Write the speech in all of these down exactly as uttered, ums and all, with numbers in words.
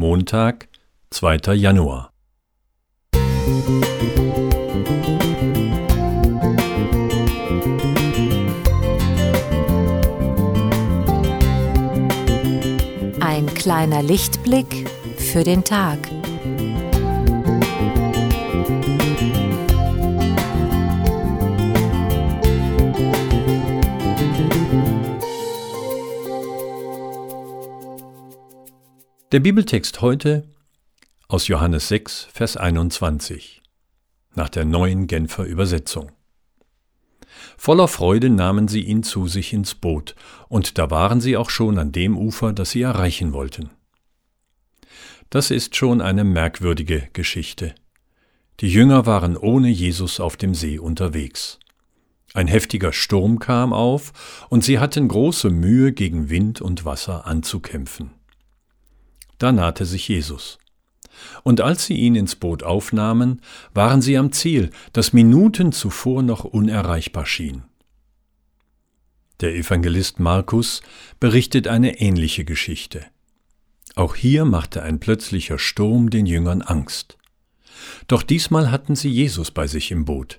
Montag, zweiter Januar. Ein kleiner Lichtblick für den Tag. Der Bibeltext heute aus Johannes sechs, Vers einundzwanzig, nach der neuen Genfer Übersetzung. Voller Freude nahmen sie ihn zu sich ins Boot, und da waren sie auch schon an dem Ufer, das sie erreichen wollten. Das ist schon eine merkwürdige Geschichte. Die Jünger waren ohne Jesus auf dem See unterwegs. Ein heftiger Sturm kam auf, und sie hatten große Mühe, gegen Wind und Wasser anzukämpfen. Da nahte sich Jesus. Und als sie ihn ins Boot aufnahmen, waren sie am Ziel, das Minuten zuvor noch unerreichbar schien. Der Evangelist Markus berichtet eine ähnliche Geschichte. Auch hier machte ein plötzlicher Sturm den Jüngern Angst. Doch diesmal hatten sie Jesus bei sich im Boot.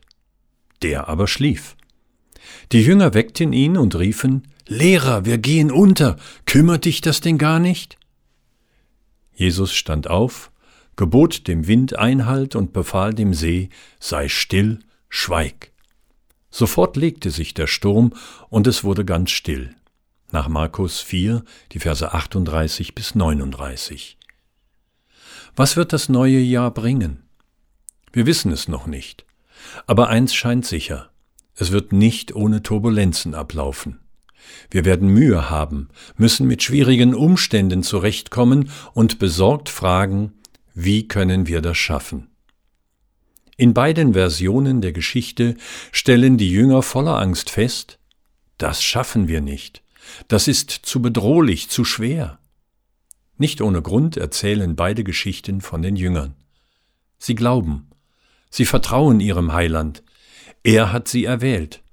Der aber schlief. Die Jünger weckten ihn und riefen: »Lehrer, wir gehen unter! Kümmert dich das denn gar nicht?« Jesus stand auf, gebot dem Wind Einhalt und befahl dem See: »Sei still, schweig!« Sofort legte sich der Sturm und es wurde ganz still. Nach Markus vier, die Verse achtunddreißig bis neununddreißig. Was wird das neue Jahr bringen? Wir wissen es noch nicht. Aber eins scheint sicher: Es wird nicht ohne Turbulenzen ablaufen. Wir werden Mühe haben, müssen mit schwierigen Umständen zurechtkommen und besorgt fragen: Wie können wir das schaffen? In beiden Versionen der Geschichte stellen die Jünger voller Angst fest: Das schaffen wir nicht. Das ist zu bedrohlich, zu schwer. Nicht ohne Grund erzählen beide Geschichten von den Jüngern. Sie glauben. Sie vertrauen ihrem Heiland. Er hat sie erwählt.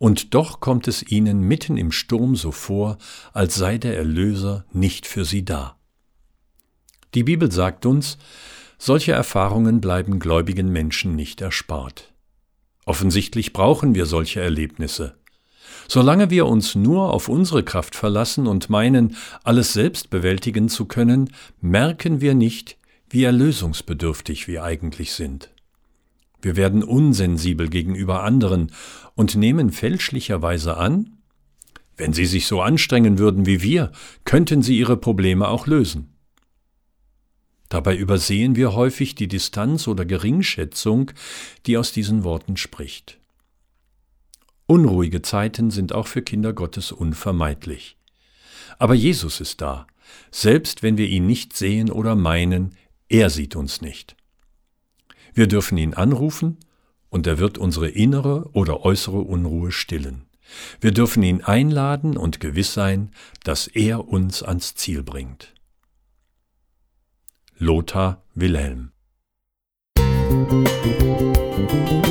Und doch kommt es ihnen mitten im Sturm so vor, als sei der Erlöser nicht für sie da. Die Bibel sagt uns, solche Erfahrungen bleiben gläubigen Menschen nicht erspart. Offensichtlich brauchen wir solche Erlebnisse. Solange wir uns nur auf unsere Kraft verlassen und meinen, alles selbst bewältigen zu können, merken wir nicht, wie erlösungsbedürftig wir eigentlich sind. Wir werden unsensibel gegenüber anderen und nehmen fälschlicherweise an: Wenn sie sich so anstrengen würden wie wir, könnten sie ihre Probleme auch lösen. Dabei übersehen wir häufig die Distanz oder Geringschätzung, die aus diesen Worten spricht. Unruhige Zeiten sind auch für Kinder Gottes unvermeidlich. Aber Jesus ist da, selbst wenn wir ihn nicht sehen oder meinen, er sieht uns nicht. Wir dürfen ihn anrufen und er wird unsere innere oder äußere Unruhe stillen. Wir dürfen ihn einladen und gewiss sein, dass er uns ans Ziel bringt. Lothar Wilhelm. Musik.